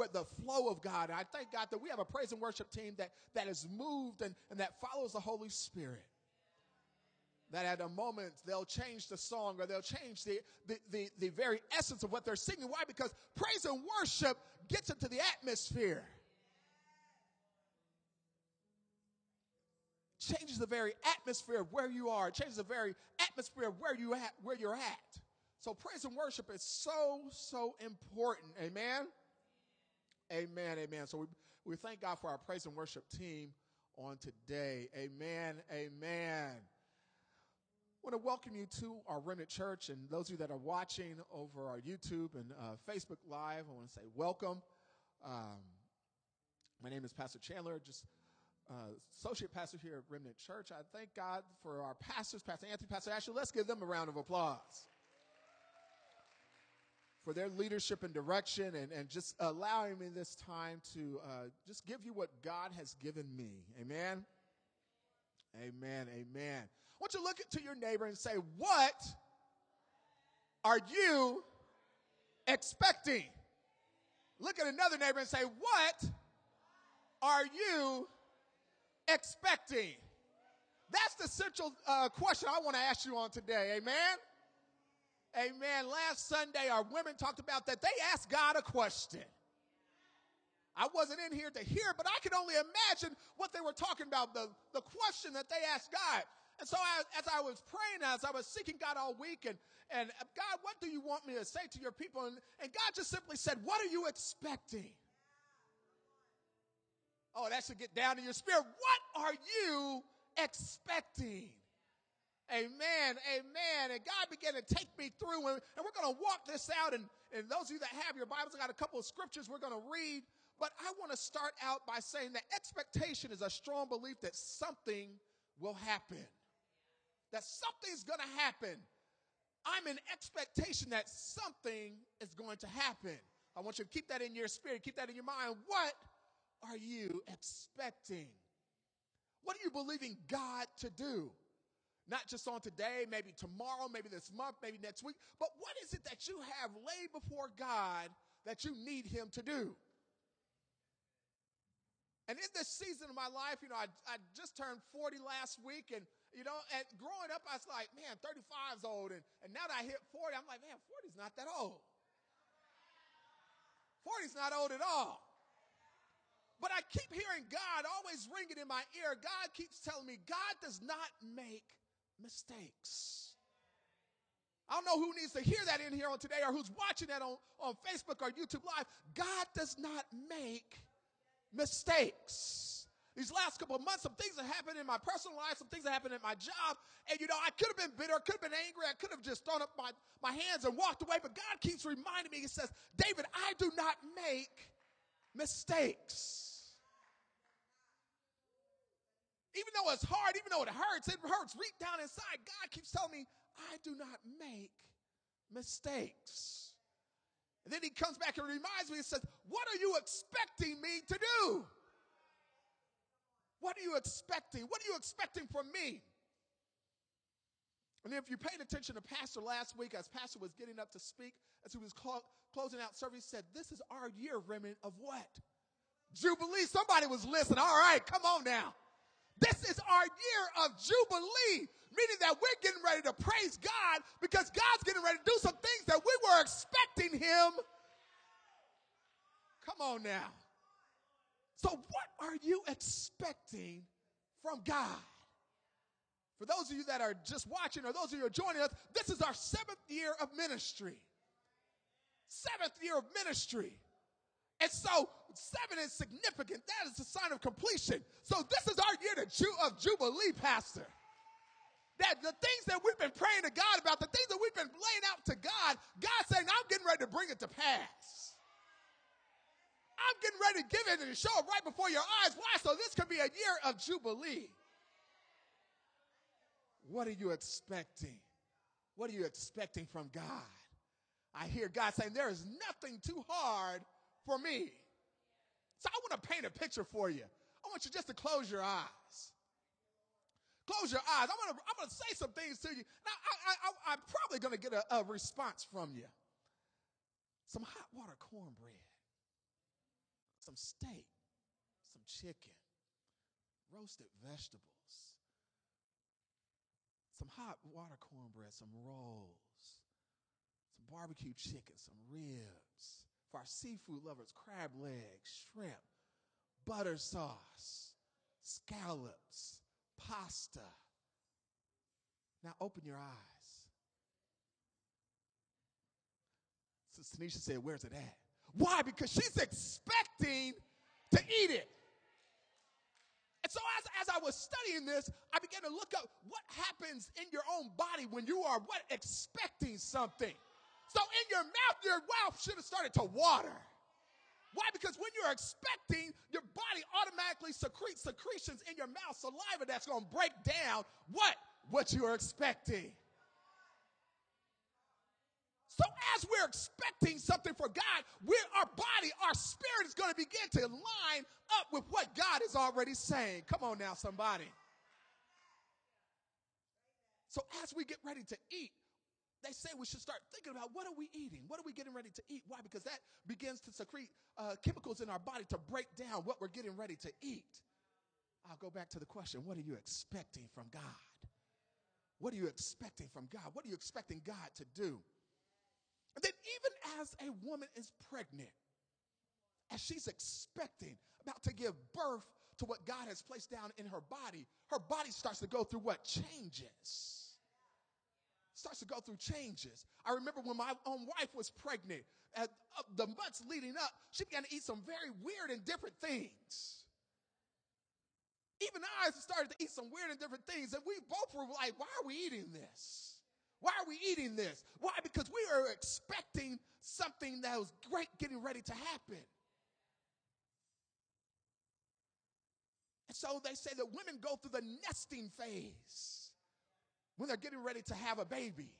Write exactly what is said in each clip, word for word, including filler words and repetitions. where the flow of God. And I thank God that we have a praise and worship team that, that is moved and, and that follows the Holy Spirit. That at a moment they'll change the song or they'll change the, the, the, the very essence of what they're singing. Why? Because praise and worship gets into the atmosphere. Changes the very atmosphere of where you are. It changes the very atmosphere of where you at, where you're at. So praise and worship is so, so important. Amen? Amen, amen. So we, we thank God for our praise and worship team on today. Amen, amen. I want to welcome you to our Remnant Church, and those of you that are watching over our YouTube and uh, Facebook Live, I want to say welcome. Um, my name is Pastor Chandler, just uh, associate pastor here at Remnant Church. I thank God for our pastors, Pastor Anthony, Pastor Ashley. Let's give them a round of applause for their leadership and direction, and, and just allowing me this time to uh, just give you what God has given me. Amen. Amen, amen. I want you to look to your neighbor and say, what are you expecting? Look at another neighbor and say, what are you expecting? That's the central uh, question I want to ask you on today, amen? Amen. Last Sunday, our women talked about that. They asked God a question. I wasn't in here to hear, but I could only imagine what they were talking about, the, the question that they asked God. And so I, as I was praying, as I was seeking God all week, and, and God, what do you want me to say to your people? And, and God just simply said, what are you expecting? Oh, that should get down to your spirit. What are you expecting? Amen, amen. And God began to take me through, and, and we're going to walk this out. And, and those of you that have your Bibles, I got a couple of scriptures we're going to read. But I want to start out by saying that expectation is a strong belief that something will happen. That something's going to happen. I'm in expectation that something is going to happen. I want you to keep that in your spirit. Keep that in your mind. What are you expecting? What are you believing God to do? Not just on today, maybe tomorrow, maybe this month, maybe next week. But what is it that you have laid before God that you need him to do? And in this season of my life, you know, I, I just turned forty last week. And, you know, and growing up, I was like, man, thirty-five's old. And, and now that I hit forty, I'm like, man, forty's not that old. forty's not old at all. But I keep hearing God always ringing in my ear. God keeps telling me, God does not make mistakes. I don't know who needs to hear that in here on today or who's watching that on, on Facebook or YouTube Live. God does not make mistakes. Mistakes. These last couple of months, some things that happened in my personal life, some things that happened at my job, and you know, I could have been bitter, I could have been angry, I could have just thrown up my, my hands and walked away, but God keeps reminding me, he says, David, I do not make mistakes. Even though it's hard, even though it hurts, it hurts deep down inside, God keeps telling me, I do not make mistakes. And then he comes back and reminds me and says, what are you expecting me to do? What are you expecting? What are you expecting from me? And if you paid attention to Pastor last week, as Pastor was getting up to speak, as he was clo- closing out service, he said, this is our year, remnant of what? Jubilee. Somebody was listening. All right, come on now. This is our year of Jubilee, meaning that we're getting ready to praise God because God's getting ready to do some things that we were expecting him. Come on now. So what are you expecting from God? For those of you that are just watching or those of you who are joining us, this is our seventh year of ministry. Seventh year of ministry. And so seven is significant. That is the sign of completion. So this is our year of Jubilee, Pastor. That the things that we've been praying to God about, the things that we've been laying out to God, God's saying, I'm getting ready to bring it to pass. I'm getting ready to give it and show it right before your eyes. Why? So this could be a year of Jubilee. What are you expecting? What are you expecting from God? I hear God saying, there is nothing too hard for me. So I want to paint a picture for you. I want you just to close your eyes. Close your eyes. I want to, I'm going to say some things to you. Now, I, I, I, I'm probably going to get a, a response from you. Some hot water cornbread. some steak, some chicken, roasted vegetables, some hot water cornbread, some rolls, some barbecue chicken, some ribs. For our seafood lovers, crab legs, shrimp, butter sauce, scallops, pasta. Now open your eyes. So Tanisha said, where's it at? Why? Because she's expecting to eat it. And so as, as I was studying this, I began to look up what happens in your own body when you are what expecting something. So in your mouth, your mouth should have started to water. Why? Because when you're expecting, your body automatically secretes secretions in your mouth, saliva that's going to break down what? What you're expecting. So as we're expecting something for God, we, our body, our spirit is going to begin to line up with what God is already saying. Come on now, somebody. So as we get ready to eat, they say we should start thinking about what are we eating? What are we getting ready to eat? Why? Because that begins to secrete uh, chemicals in our body to break down what we're getting ready to eat. I'll go back to the question, what are you expecting from God? What are you expecting from God? What are you expecting God to do? And then even as a woman is pregnant, as she's expecting, about to give birth to what God has placed down in her body, her body starts to go through what? Changes. Starts to go through changes. I remember when my own wife was pregnant, at the months leading up, she began to eat some very weird and different things. Even I started to eat some weird and different things, and we both were like, why are we eating this? Why are we eating this? Why? Because we are expecting something that was great getting ready to happen. And so they say that women go through the nesting phase when they're getting ready to have a baby.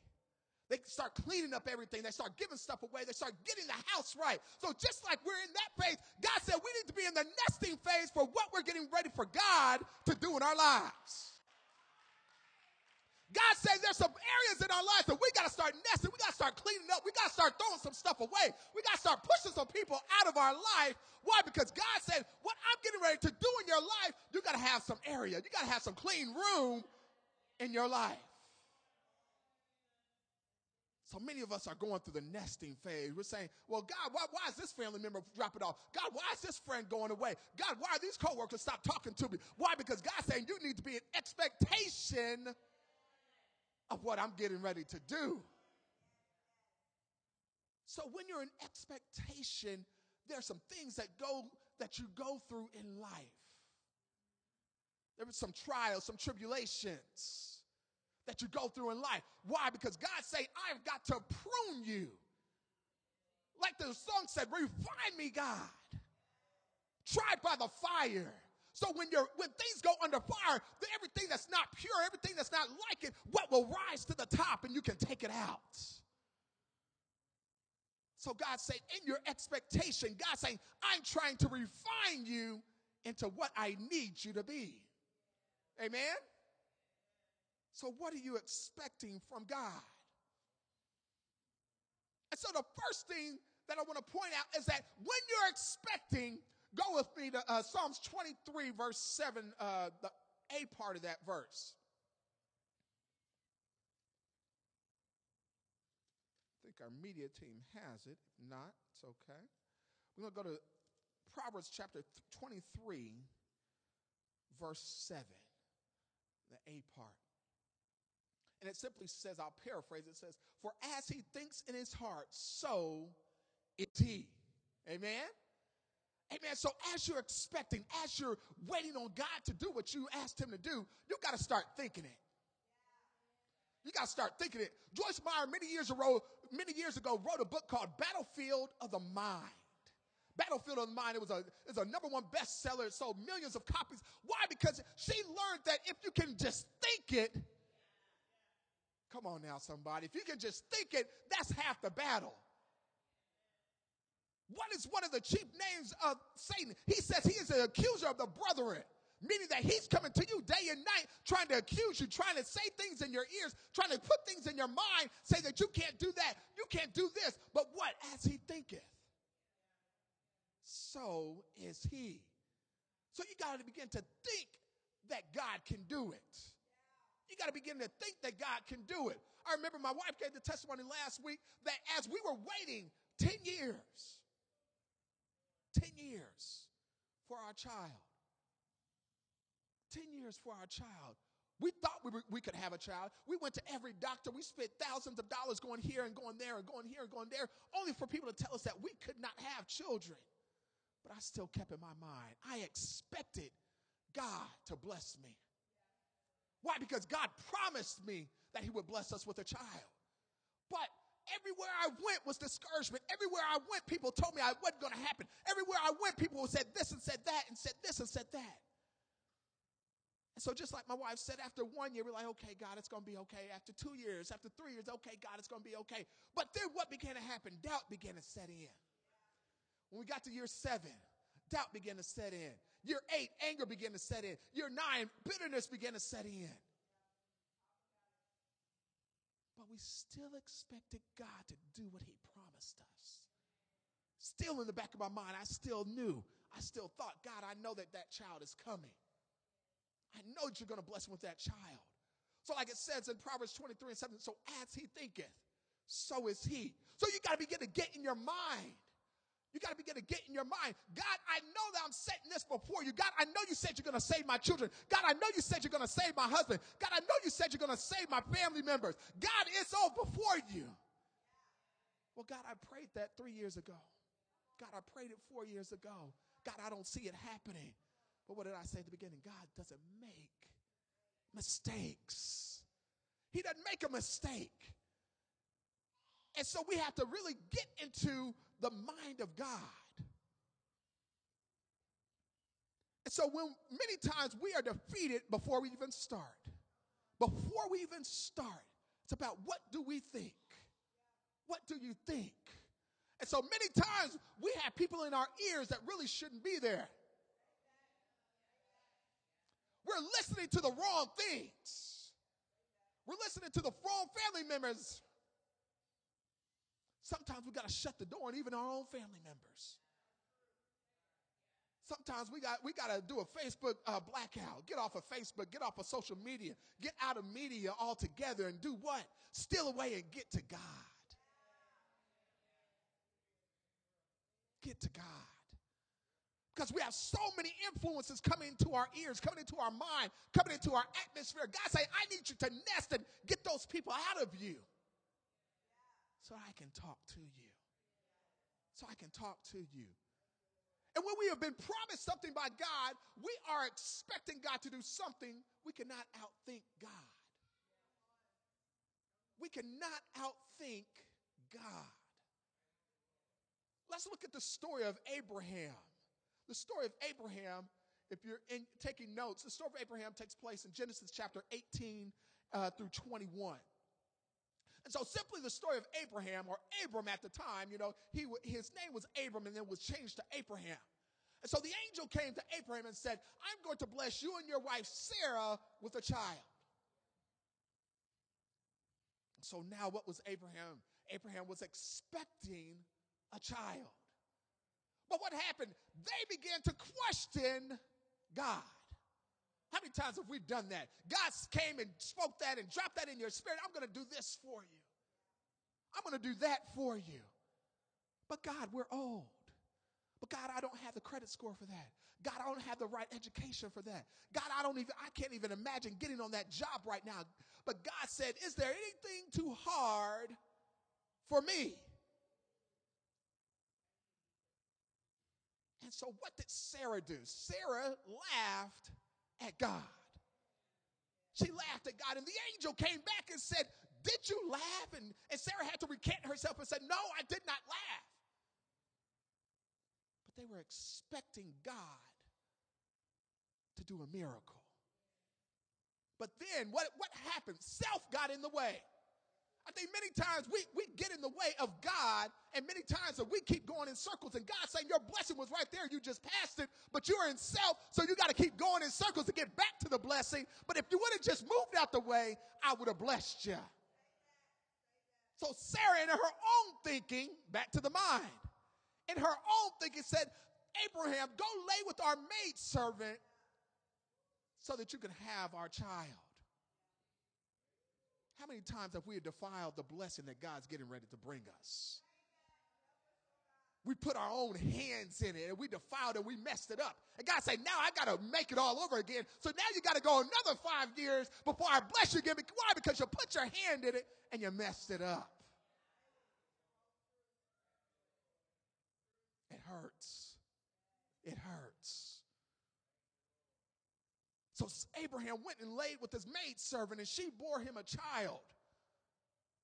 They start cleaning up everything. They start giving stuff away. They start getting the house right. So just like we're in that phase, God said we need to be in the nesting phase for what we're getting ready for God to do in our lives. God says there's some areas in our lives that we got to start nesting. We got to start cleaning up. We got to start throwing some stuff away. We got to start pushing some people out of our life. Why? Because God said, what I'm getting ready to do in your life, you got to have some area. You got to have some clean room in your life. So many of us are going through the nesting phase. We're saying, well, God, why, why is this family member dropping off? God, why is this friend going away? God, why are these coworkers stop talking to me? Why? Because God's saying you need to be in expectation of what I'm getting ready to do. So when you're in expectation, there are some things that go that you go through in life. There are some trials, some tribulations that you go through in life. Why? Because God say, I've got to prune you. Like the song said, refine me, God. Tried by the fire. So when you're when things go under fire, everything that's not pure, everything that's not like it, what will rise to the top and you can take it out. So God said, in your expectation, God saying, I'm trying to refine you into what I need you to be. Amen? So what are you expecting from God? And so the first thing that I want to point out is that when you're expecting, go with me to uh, Psalms twenty-three, verse seven, uh, the A part of that verse. I think our media team has it. If not, it's okay. We're going to go to Proverbs chapter twenty-three, verse seven, the A part. And it simply says, I'll paraphrase, it says, for as he thinks in his heart, so is he. Amen? Amen. So as you're expecting, as you're waiting on God to do what you asked him to do, you got to start thinking it. You got to start thinking it. Joyce Meyer, many years ago, many years ago, wrote a book called Battlefield of the Mind. Battlefield of the Mind, it was a, it was a number one bestseller. It sold millions of copies. Why? Because she learned that if you can just think it, come on now, somebody. If you can just think it, that's half the battle. What is one of the chief names of Satan? He says he is an accuser of the brethren, meaning that he's coming to you day and night trying to accuse you, trying to say things in your ears, trying to put things in your mind, say that you can't do that, you can't do this. But what? As he thinketh, so is he. So you got to begin to think that God can do it. You got to begin to think that God can do it. I remember my wife gave the testimony last week that as we were waiting ten years, ten years for our child, ten years for our child. We thought we, were, we could have a child. We went to every doctor. We spent thousands of dollars going here and going there and going here and going there, only for people to tell us that we could not have children. But I still kept in my mind, I expected God to bless me. Why? Because God promised me that he would bless us with a child. But everywhere I went was discouragement. Everywhere I went, people told me it wasn't going to happen. Everywhere I went, people said this and said that and said this and said that. And so just like my wife said, after one year, we're like, okay, God, it's going to be okay. After two years, after three years, okay, God, it's going to be okay. But then what began to happen? Doubt began to set in. When we got to year seven, doubt began to set in. Year eight, anger began to set in. Year nine, bitterness began to set in. But we still expected God to do what he promised us. Still in the back of my mind, I still knew. I still thought, God, I know that that child is coming. I know that you're going to bless him with that child. So like it says in Proverbs twenty-three and seven, so as he thinketh, so is he. So you got to begin to get in your mind. You got to begin to get in your mind. God, I know that I'm setting this before you. God, I know you said you're going to save my children. God, I know you said you're going to save my husband. God, I know you said you're going to save my family members. God, it's all before you. Well, God, I prayed that three years ago. God, I prayed it four years ago. God, I don't see it happening. But what did I say at the beginning? God doesn't make mistakes. He doesn't make a mistake. And so we have to really get into the mind of God. And so when many times we are defeated before we even start. Before we even start, it's about what do we think? What do you think? And so many times we have people in our ears that really shouldn't be there. We're listening to the wrong things. We're listening to the wrong family members. Sometimes we got to shut the door on even our own family members. Sometimes we got we got to do a Facebook uh, blackout. Get off of Facebook. Get off of social media. Get out of media altogether and do what? Steal away and get to God. Get to God. Because we have so many influences coming into our ears, coming into our mind, coming into our atmosphere. God say, I need you to nest and get those people out of you. So I can talk to you. So I can talk to you. And when we have been promised something by God, we are expecting God to do something. We cannot outthink God. We cannot outthink God. Let's look at the story of Abraham. The story of Abraham, if you're in, taking notes, the story of Abraham takes place in Genesis chapter eighteen uh, through twenty-one. And so simply the story of Abraham, or Abram at the time, you know, he his name was Abram and then was changed to Abraham. And so the angel came to Abraham and said, I'm going to bless you and your wife Sarah with a child. And so now what was Abraham? Abraham was expecting a child. But what happened? They began to question God. How many times have we done that? God came and spoke that and dropped that in your spirit. I'm going to do this for you. I'm going to do that for you. But God, we're old. But God, I don't have the credit score for that. God, I don't have the right education for that. God, I don't even, I can't even imagine getting on that job right now. But God said, is there anything too hard for me? And so what did Sarah do? Sarah laughed at God. She laughed at God, and the angel came back and said, did you laugh? And, and Sarah had to recant herself and said, no, I did not laugh. But they were expecting God to do a miracle. But then what, what happened? Self got in the way. I think many times we, we get in the way of God, and many times that we keep going in circles, and God saying your blessing was right there, you just passed it, but you're in self, so you got to keep going in circles to get back to the blessing. But if you would have just moved out the way, I would have blessed you. So Sarah, in her own thinking, back to the mind, in her own thinking said, Abraham, go lay with our maidservant so that you can have our child. How many times have we defiled the blessing that God's getting ready to bring us? We put our own hands in it, and we defiled it, we messed it up. And God said, now I got to make it all over again. So now you got to go another five years before I bless you again. Why? Because you put your hand in it, and you messed it up. It hurts. It hurts. So Abraham went and laid with his maidservant, and she bore him a child.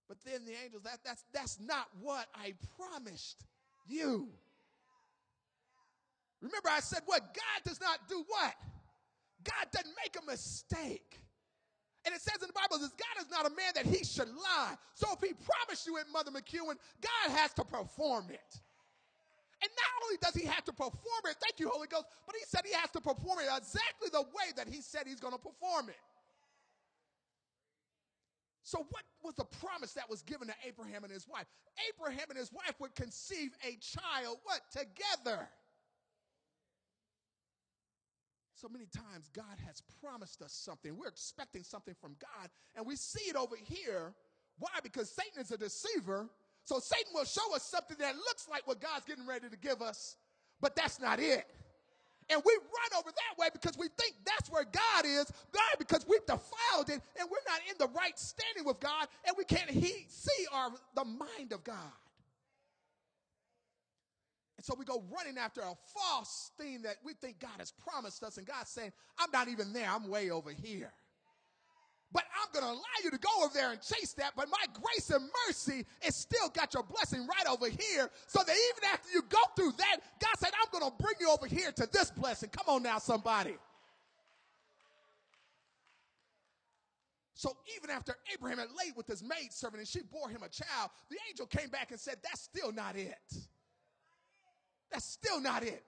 But then the angels, that, that's, that's not what I promised you. Remember I said what? God does not do what? God doesn't make a mistake. And it says in the Bible, this God is not a man that he should lie. So if he promised you it, Mother McEwen, God has to perform it. And not only does he have to perform it, thank you, Holy Ghost, but he said he has to perform it exactly the way that he said he's going to perform it. So what was the promise that was given to Abraham and his wife? Abraham and his wife would conceive a child, what, together. So many times God has promised us something. We're expecting something from God, and we see it over here. Why? Because Satan is a deceiver. So Satan will show us something that looks like what God's getting ready to give us, but that's not it. And we run over that way because we think that's where God is, God, because we've defiled it and we're not in the right standing with God, and we can't he- see our, the mind of God. And so we go running after a false thing that we think God has promised us, and God's saying, I'm not even there, I'm way over here. But I'm going to allow you to go over there and chase that. But my grace and mercy is still got your blessing right over here. So that even after you go through that, God said, I'm going to bring you over here to this blessing. Come on now, somebody. So even after Abraham had laid with his maidservant and she bore him a child, the angel came back and said, that's still not it. That's still not it.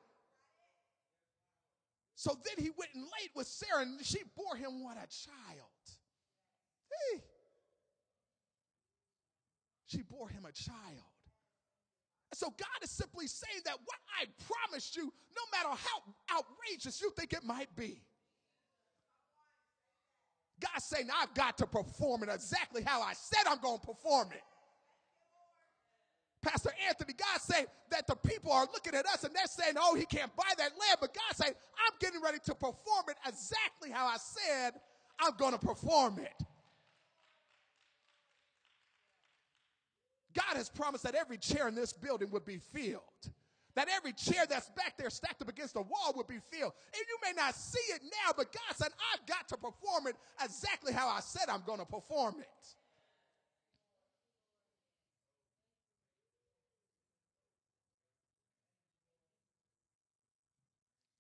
So then he went and laid with Sarah and she bore him, what, a child. Hey. She bore him a child. And so God is simply saying that what I promised you, no matter how outrageous you think it might be, God's saying, I've got to perform it exactly how I said I'm going to perform it. Pastor Anthony, God said that the people are looking at us and they're saying, oh, he can't buy that land. But God said, I'm getting ready to perform it exactly how I said I'm going to perform it. God has promised that every chair in this building would be filled. That every chair that's back there stacked up against the wall would be filled. And you may not see it now, but God said, I've got to perform it exactly how I said I'm going to perform it.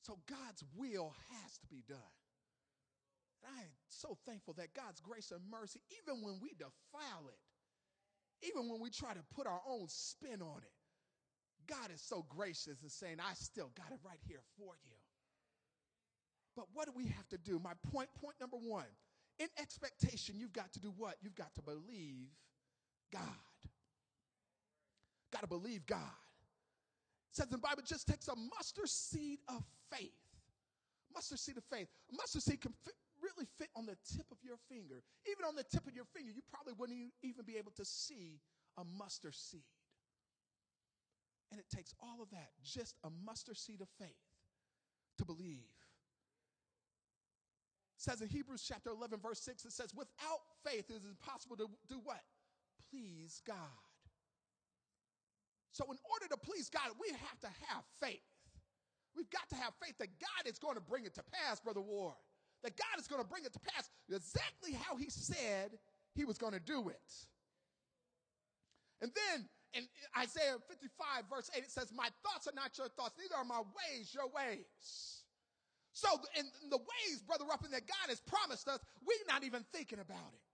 So God's will has to be done. And I am so thankful that God's grace and mercy, even when we defile it, even when we try to put our own spin on it, God is so gracious in saying, I still got it right here for you. But what do we have to do? My point, point number one, in expectation, you've got to do what? You've got to believe God. Got to believe God. It says in the Bible, it just takes a mustard seed of faith. Mustard seed of faith. A mustard seed can fit, really fit on the tip of your finger. Even on the tip of your finger, you probably wouldn't even be able to see a mustard seed. And it takes all of that, just a mustard seed of faith, to believe. It says in Hebrews chapter eleven, verse six, it says, without faith it is impossible to do what? Please God. So in order to please God, we have to have faith. We've got to have faith that God is going to bring it to pass, Brother Ward. That God is going to bring it to pass exactly how he said he was going to do it. And then in Isaiah fifty-five, verse eight, it says, my thoughts are not your thoughts, neither are my ways your ways. So in the ways, Brother Ruffin, that God has promised us, we're not even thinking about it.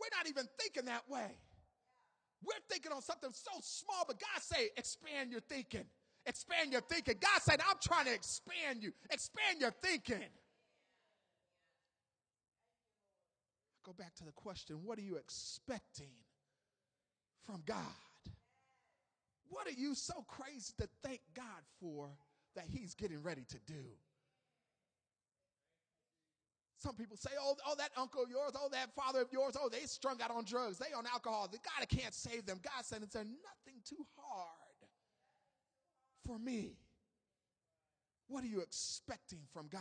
We're not even thinking that way. We're thinking on something so small, but God say, expand your thinking. Expand your thinking. God said, I'm trying to expand you. Expand your thinking. Go back to the question, what are you expecting from God? What are you so crazy to thank God for that he's getting ready to do? Some people say, oh, oh, that uncle of yours, oh, that father of yours, oh, they strung out on drugs, they on alcohol. God can't save them. God said, it's nothing too hard for me. What are you expecting from God?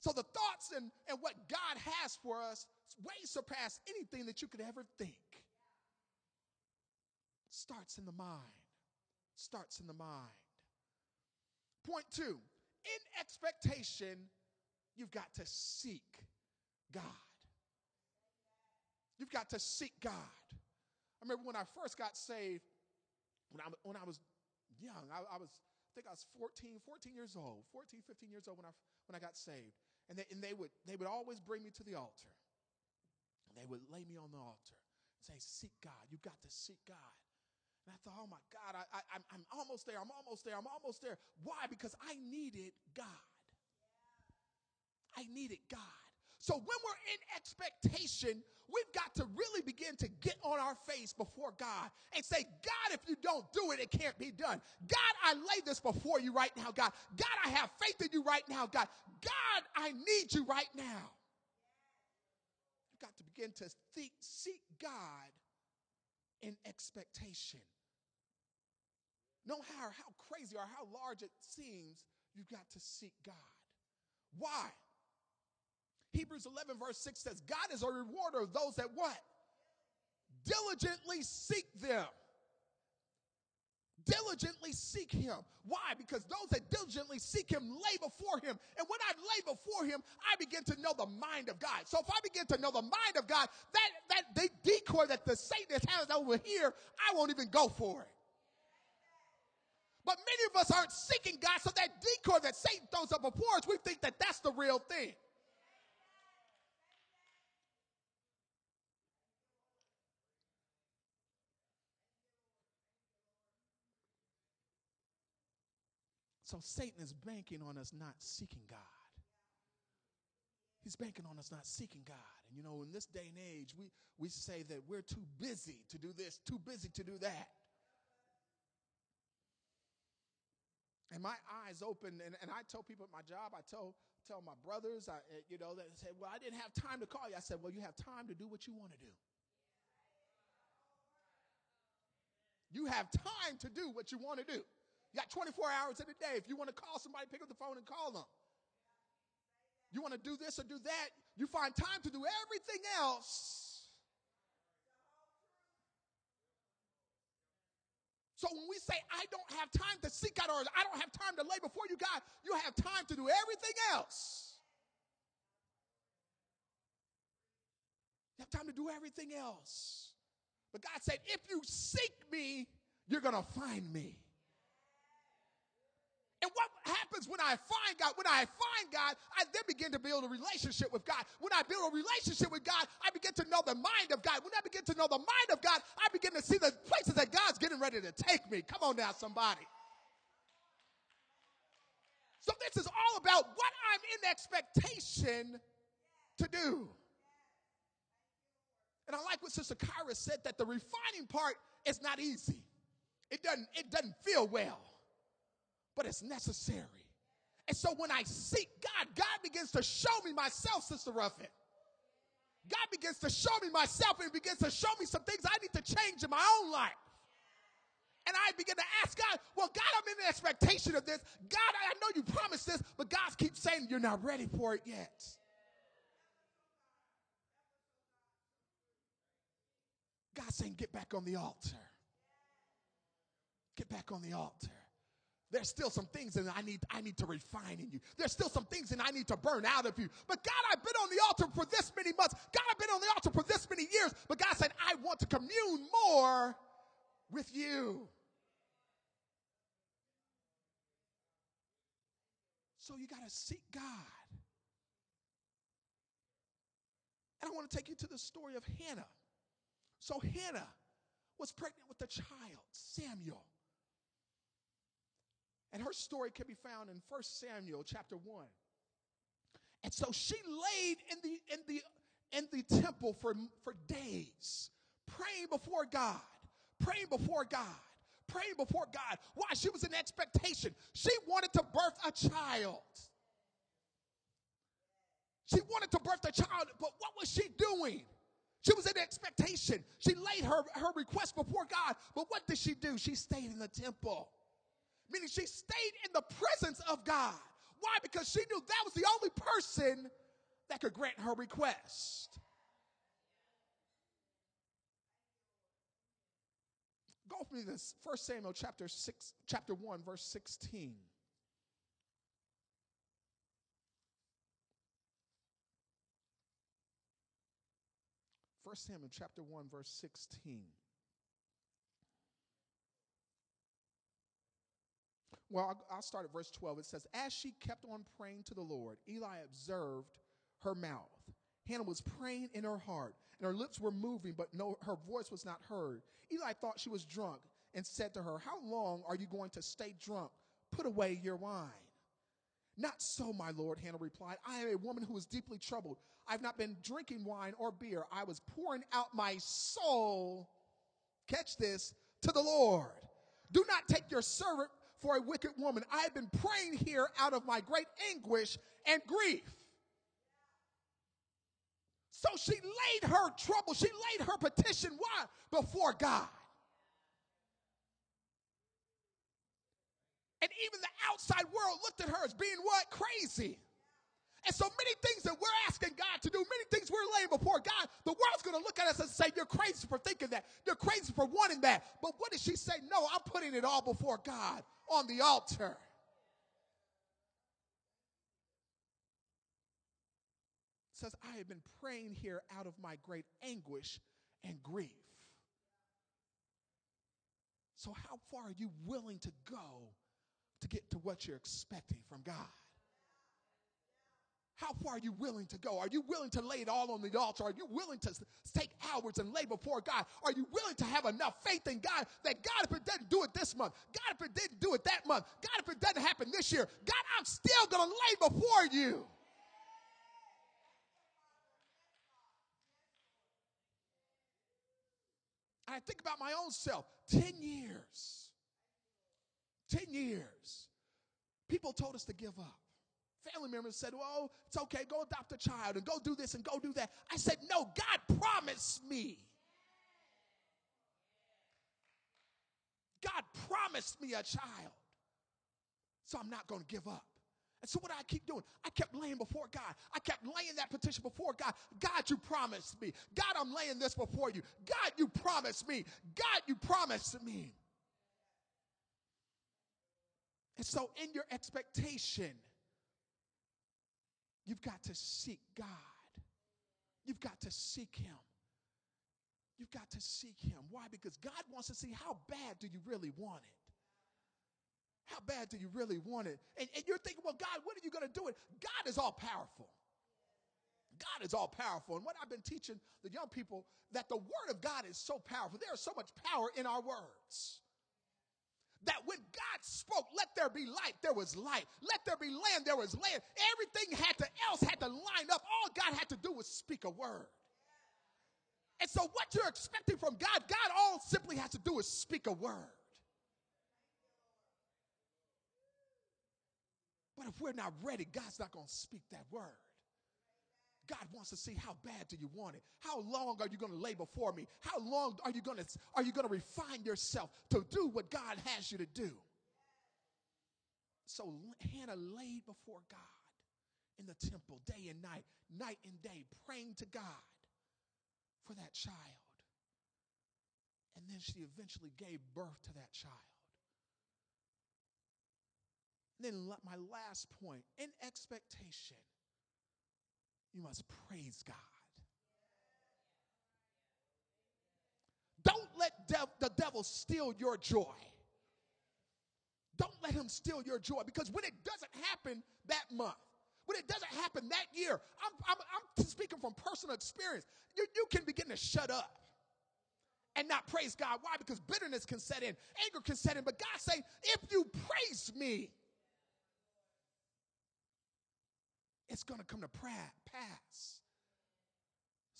So the thoughts and, and what God has for us way surpass anything that you could ever think. Starts in the mind. Starts in the mind. Point two, in expectation, you've got to seek God. You've got to seek God. I remember when I first got saved, when I, when I was young, I, I was, I think I was fourteen, fourteen years old, fourteen, fifteen years old when I, when I got saved. And they, and they would, they would always bring me to the altar. And they would lay me on the altar and say, seek God. You've got to seek God. And I thought, oh my God, I, I, I'm, I'm almost there. I'm almost there. I'm almost there. Why? Because I needed God. I needed God. So when we're in expectation, we've got to really begin to get on our face before God and say, God, if you don't do it, it can't be done. God, I lay this before you right now, God. God, I have faith in you right now, God. God, I need you right now. You've got to begin to think, seek God in expectation. No matter how, how crazy or how large it seems, you've got to seek God. Why? Hebrews eleven verse six says, God is a rewarder of those that what? Diligently seek them. Diligently seek him. Why? Because those that diligently seek him lay before him. And when I lay before him, I begin to know the mind of God. So if I begin to know the mind of God, that, that the decoy that the Satanist has over here, I won't even go for it. But many of us aren't seeking God, so that decoy that Satan throws up before us, we think that that's the real thing. So Satan is banking on us not seeking God. He's banking on us not seeking God. And you know, in this day and age, we, we say that we're too busy to do this, too busy to do that. And my eyes open, and, and I tell people at my job, I tell tell my brothers, I, you know, they say, well, I didn't have time to call you. I said, well, you have time to do what you want to do. You have time to do what you want to do. You got twenty-four hours in a day. If you want to call somebody, pick up the phone and call them. You want to do this or do that, you find time to do everything else. So when we say, I don't have time to seek God, or I don't have time to lay before you, God, you have time to do everything else. You have time to do everything else. But God said, if you seek me, you're going to find me. And what happens when I find God? When I find God, I then begin to build a relationship with God. When I build a relationship with God, I begin to know the mind of God. When I begin to know the mind of God, I begin to see the places that God's getting ready to take me. Come on now, somebody. So this is all about what I'm in expectation to do. And I like what Sister Kyra said, that the refining part is not easy. It doesn't, it doesn't feel well. But it's necessary. And so when I seek God, God begins to show me myself, Sister Ruffin. God begins to show me myself and begins to show me some things I need to change in my own life. And I begin to ask God, well, God, I'm in the expectation of this. God, I know you promised this, but God keeps saying you're not ready for it yet. God's saying, get back on the altar. Get back on the altar. There's still some things that I need, I need to refine in you. There's still some things that I need to burn out of you. But God, I've been on the altar for this many months. God, I've been on the altar for this many years. But God said, I want to commune more with you. So you got to seek God. And I want to take you to the story of Hannah. So Hannah was pregnant with a child, Samuel. And her story can be found in First Samuel chapter one. And so she laid in the in the in the temple for, for days, praying before God, praying before God, praying before God. Why? She was in expectation. She wanted to birth a child. She wanted to birth a child, but what was she doing? She was in expectation. She laid her, her request before God, but what did she do? She stayed in the temple, meaning she stayed in the presence of God. Why? Because she knew that was the only person that could grant her request. Go with me to this First Samuel chapter six, chapter one, verse sixteen. First Samuel chapter one, verse sixteen. Well, I'll start at verse twelve. It says, as she kept on praying to the Lord, Eli observed her mouth. Hannah was praying in her heart, and her lips were moving, but no, her voice was not heard. Eli thought she was drunk and said to her, how long are you going to stay drunk? Put away your wine. Not so, my Lord, Hannah replied. I am a woman who is deeply troubled. I have not been drinking wine or beer. I was pouring out my soul, catch this, to the Lord. Do not take your servant for a wicked woman. I have been praying here out of my great anguish and grief. So she laid her trouble, she laid her petition, why? Before God. And even the outside world looked at her as being what? Crazy. And so many things that we're asking God to do, many things we're laying before God, the world's going to look at us and say, you're crazy for thinking that. You're crazy for wanting that. But what did she say? No, I'm putting it all before God on the altar. It says, I have been praying here out of my great anguish and grief. So how far are you willing to go to get to what you're expecting from God? How far are you willing to go? Are you willing to lay it all on the altar? Are you willing to take hours and lay before God? Are you willing to have enough faith in God that God, if it doesn't do it this month, God, if it didn't do it that month, God, if it doesn't happen this year, God, I'm still going to lay before you. I think about my own self. Ten years. Ten years. People told us to give up. Family members said, well, it's okay, go adopt a child and go do this and go do that. I said, no, God promised me. God promised me a child. So I'm not going to give up. And so what I keep doing, I kept laying before God. I kept laying that petition before God. God, you promised me. God, I'm laying this before you. God, you promised me. God, you promised me. And so in your expectation, you've got to seek God. You've got to seek him. You've got to seek him. Why? Because God wants to see how bad do you really want it. How bad do you really want it? And, and you're thinking, well, God, when are you going to do it? God is all powerful. God is all powerful. And what I've been teaching the young people, that the word of God is so powerful. There is so much power in our words. That when God spoke, let there be light, there was light. Let there be land, there was land. Everything had to, else had to line up. All God had to do was speak a word. And so what you're expecting from God, God all simply has to do is speak a word. But if we're not ready, God's not going to speak that word. God wants to see how bad do you want it? How long are you going to lay before me? How long are you going to are you going to refine yourself to do what God has you to do? So Hannah laid before God in the temple day and night, night and day, praying to God for that child. And then she eventually gave birth to that child. Then my last point, in expectation, you must praise God. Don't let dev- the devil steal your joy. Don't let him steal your joy, because when it doesn't happen that month, when it doesn't happen that year, I'm, I'm, I'm speaking from personal experience, you, you can begin to shut up and not praise God. Why? Because bitterness can set in, anger can set in, but God say, if you praise me, it's going to come to pass.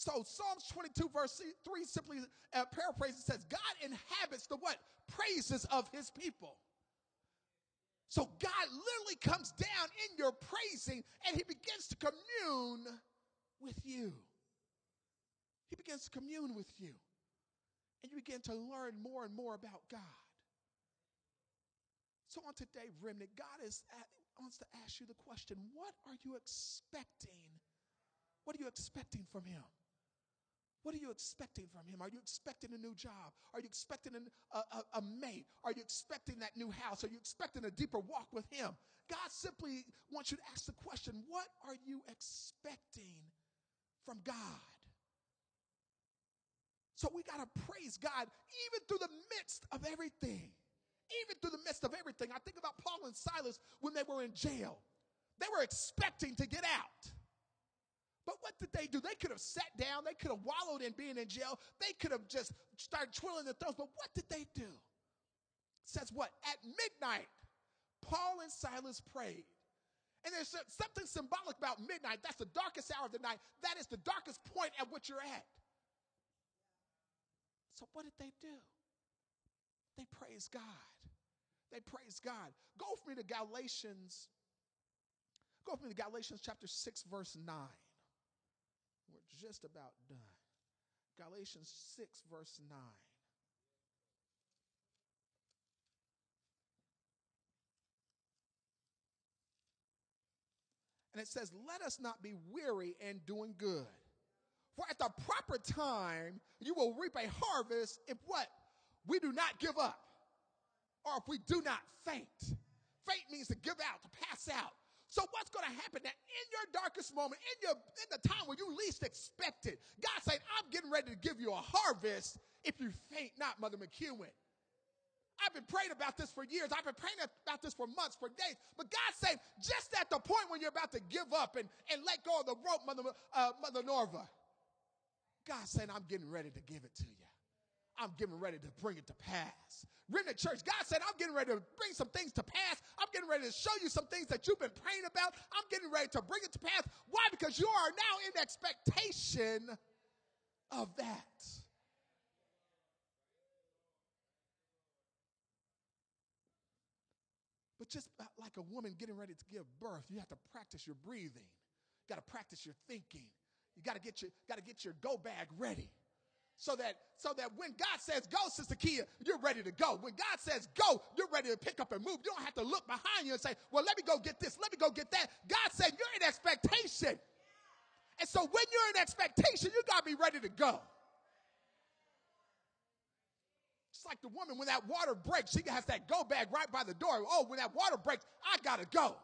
So Psalms twenty-two verse three simply uh, paraphrases, says, God inhabits the what? Praises of his people. So God literally comes down in your praising and he begins to commune with you. He begins to commune with you. And you begin to learn more and more about God. So on today, Remnant, God is at, wants to ask you the question, what are you expecting? What are you expecting from him? What are you expecting from him? Are you expecting a new job? Are you expecting a, a, a mate? Are you expecting that new house? Are you expecting a deeper walk with him? God simply wants you to ask the question, what are you expecting from God? So we got to praise God even through the midst of everything. Even through the midst of everything. I think about Paul and Silas when they were in jail. They were expecting to get out. But what did they do? They could have sat down. They could have wallowed in being in jail. They could have just started twirling their thumbs. But what did they do? It says what? At midnight, Paul and Silas prayed. And there's something symbolic about midnight. That's the darkest hour of the night. That is the darkest point at which you're at. So what did they do? They praise God. They praise God. Go with me to Galatians. Go with me to Galatians chapter six, verse nine. We're just about done. Galatians six, verse nine. And it says, let us not be weary in doing good. For at the proper time, you will reap a harvest if what? We do not give up, or if we do not faint. Faint means to give out, to pass out. So what's going to happen now in your darkest moment, in your in the time where you least expect it, God saying, I'm getting ready to give you a harvest if you faint not, Mother McEwen. I've been praying about this for years. I've been praying about this for months, for days. But God said, just at the point when you're about to give up and, and let go of the rope, Mother, uh, Mother Norva, God saying, I'm getting ready to give it to you. I'm getting ready to bring it to pass. Remnant Church, God said, I'm getting ready to bring some things to pass. I'm getting ready to show you some things that you've been praying about. I'm getting ready to bring it to pass. Why? Because you are now in expectation of that. But just like a woman getting ready to give birth, you have to practice your breathing. You got to practice your thinking. You got to get your, got to get your go bag ready. So that so that when God says go, Sister Kia, you're ready to go. When God says go, you're ready to pick up and move. You don't have to look behind you and say, well, let me go get this. Let me go get that. God said you're in expectation. And so when you're in expectation, you got to be ready to go. Just like the woman, when that water breaks, she has that go bag right by the door. Oh, when that water breaks, I got to go.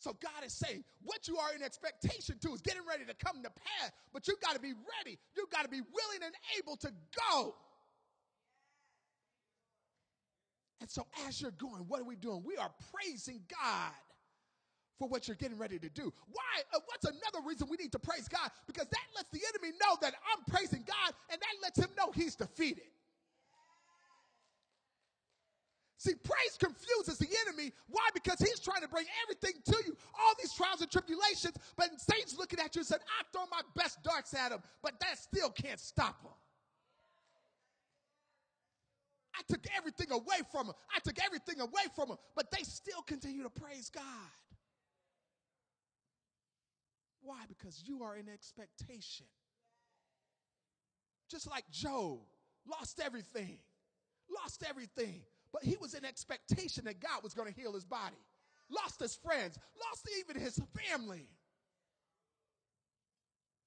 So God is saying, what you are in expectation to is getting ready to come to pass, but you got to be ready. You got to be willing and able to go. And so as you're going, what are we doing? We are praising God for what you're getting ready to do. Why? What's another reason we need to praise God? Because that lets the enemy know that I'm praising God, and that lets him know he's defeated. See, praise confuses the enemy. Why? Because he's trying to bring everything to you, all these trials and tribulations, but Satan's looking at you and said, I throw my best darts at him, but that still can't stop him. I took everything away from him. I took everything away from him, but they still continue to praise God. Why? Because you are in expectation. Just like Job, lost everything, lost everything. But he was in expectation that God was going to heal his body. Lost his friends. Lost even his family.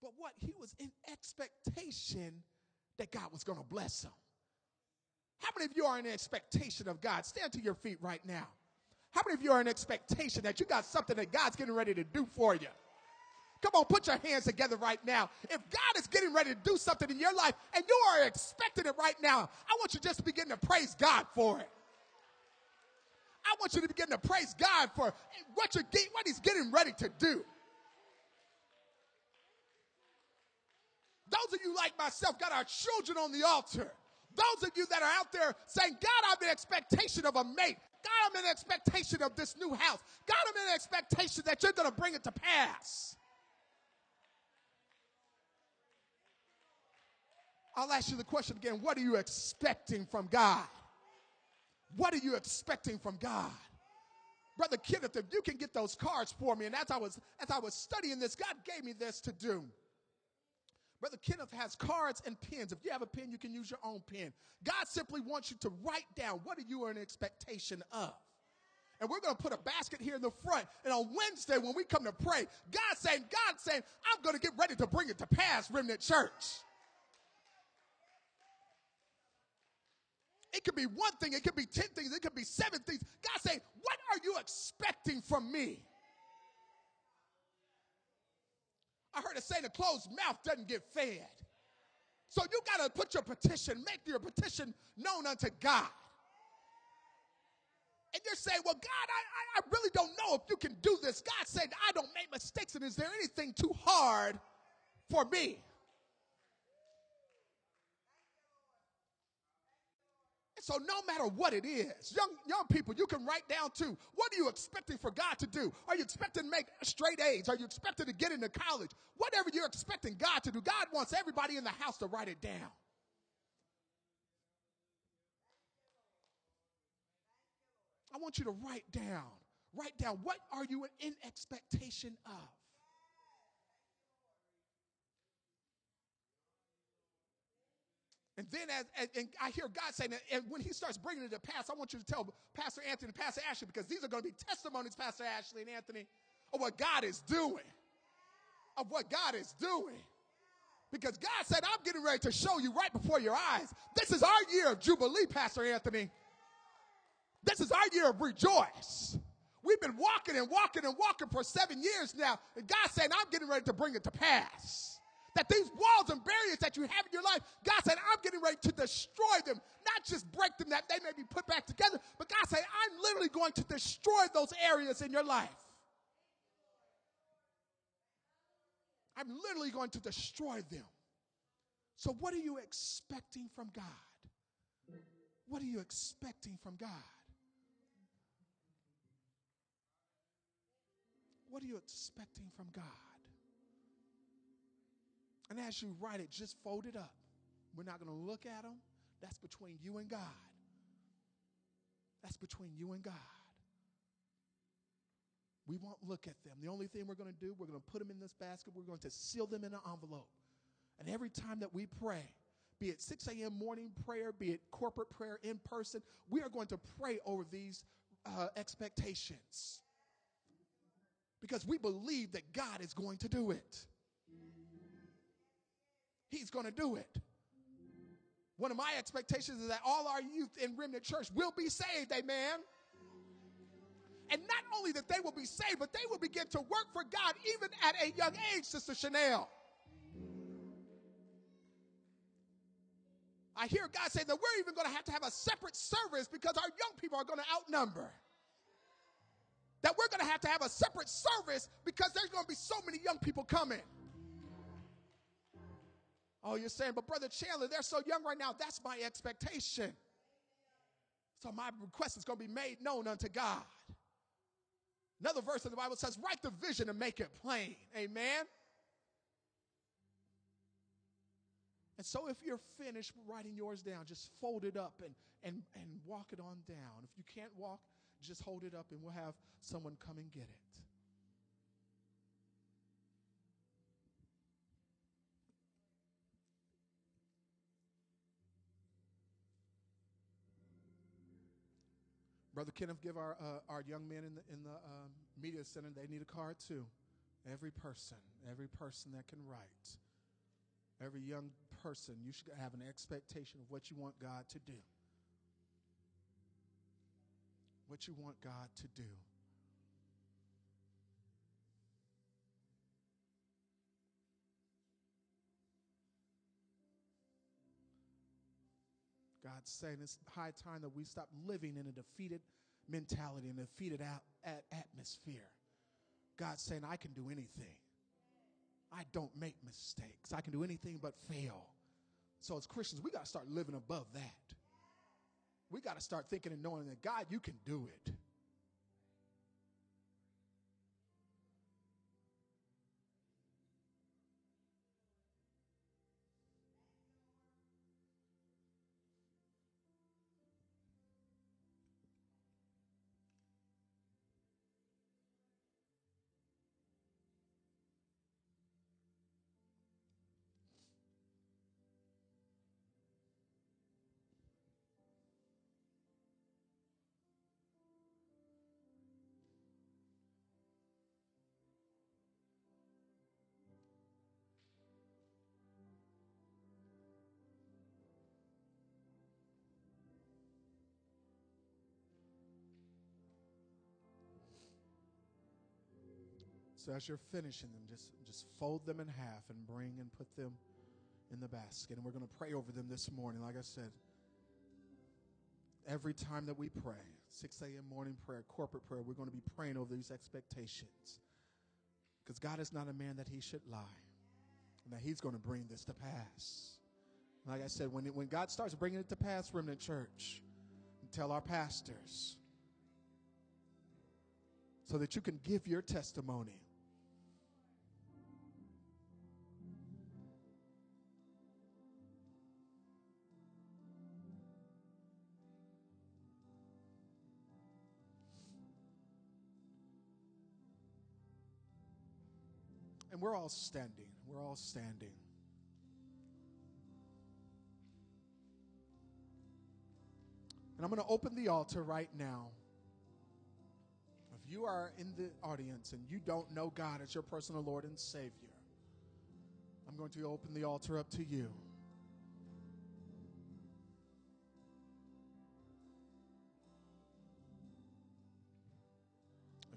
But what? He was in expectation that God was going to bless him. How many of you are in expectation of God? Stand to your feet right now. How many of you are in expectation that you got something that God's getting ready to do for you? Come on, put your hands together right now. If God is getting ready to do something in your life and you are expecting it right now, I want you just to begin to praise God for it. I want you to begin to praise God for what you're getting, what he's getting ready to do. Those of you like myself got our children on the altar. Those of you that are out there saying, God, I'm in expectation of a mate. God, I'm in expectation of this new house. God, I'm in expectation that you're going to bring it to pass. I'll ask you the question again. What are you expecting from God? What are you expecting from God? Brother Kenneth, if you can get those cards for me. And as I was, as I was studying this, God gave me this to do. Brother Kenneth has cards and pens. If you have a pen, you can use your own pen. God simply wants you to write down, what are you in expectation of? And we're going to put a basket here in the front. And on Wednesday, when we come to pray, God's saying, God's saying, I'm going to get ready to bring it to pass, Remnant Church. It could be one thing. It could be ten things. It could be seven things. God's saying, what are you expecting from me? I heard it say the closed mouth doesn't get fed. So you got to put your petition, make your petition known unto God. And you're saying, well, God, I, I really don't know if you can do this. God said, I don't make mistakes, and is there anything too hard for me? And so no matter what it is, young, young people, you can write down too. What are you expecting for God to do? Are you expecting to make straight A's? Are you expecting to get into college? Whatever you're expecting God to do, God wants everybody in the house to write it down. I want you to write down, write down, what are you in expectation of? And then as, as and I hear God saying, and when he starts bringing it to pass, I want you to tell Pastor Anthony and Pastor Ashley, because these are going to be testimonies, Pastor Ashley and Anthony, of what God is doing, of what God is doing. Because God said, I'm getting ready to show you right before your eyes. This is our year of Jubilee, Pastor Anthony. This is our year of rejoice. We've been walking and walking and walking for seven years now. And God's saying, I'm getting ready to bring it to pass. That these walls and barriers that you have in your life, God said, I'm getting ready to destroy them. Not just break them that they may be put back together, but God said, I'm literally going to destroy those areas in your life. I'm literally going to destroy them. So what are you expecting from God? What are you expecting from God? What are you expecting from God? And as you write it, just fold it up. We're not going to look at them. That's between you and God. That's between you and God. We won't look at them. The only thing we're going to do, we're going to put them in this basket. We're going to seal them in an envelope. And every time that we pray, be it six a.m. morning prayer, be it corporate prayer in person, we are going to pray over these uh, expectations. Because we believe that God is going to do it. He's going to do it. One of my expectations is that all our youth in Remnant Church will be saved, amen. And not only that they will be saved, but they will begin to work for God even at a young age, Sister Chanel. I hear God say that we're even going to have to have a separate service because our young people are going to outnumber. That we're going to have to have a separate service because there's going to be so many young people coming. Oh, you're saying, but Brother Chandler, they're so young right now. That's my expectation. So my request is going to be made known unto God. Another verse in the Bible says, write the vision and make it plain. Amen. And so if you're finished writing yours down, just fold it up and, and, and walk it on down. If you can't walk, just hold it up and we'll have someone come and get it. Brother Kenneth, give our uh, our young men in the, in the um, media center, they need a card too. Every person, every person that can write, every young person, you should have an expectation of what you want God to do. What you want God to do. God's saying it's high time that we stop living in a defeated mentality and a defeated at, at atmosphere. God's saying, I can do anything. I don't make mistakes. I can do anything but fail. So as Christians, we got to start living above that. We got to start thinking and knowing that, God, you can do it. So as you're finishing them, just, just fold them in half and bring and put them in the basket. And we're going to pray over them this morning. Like I said, every time that we pray, six a.m. morning prayer, corporate prayer, we're going to be praying over these expectations. Because God is not a man that he should lie. And that he's going to bring this to pass. And like I said, when, it, when God starts bringing it to pass, Remnant Church, tell our pastors so that you can give your testimony. And we're all standing. We're all standing. And I'm going to open the altar right now. If you are in the audience and you don't know God as your personal Lord and Savior, I'm going to open the altar up to you.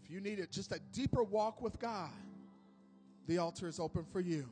If you needed just a deeper walk with God, the altar is open for you.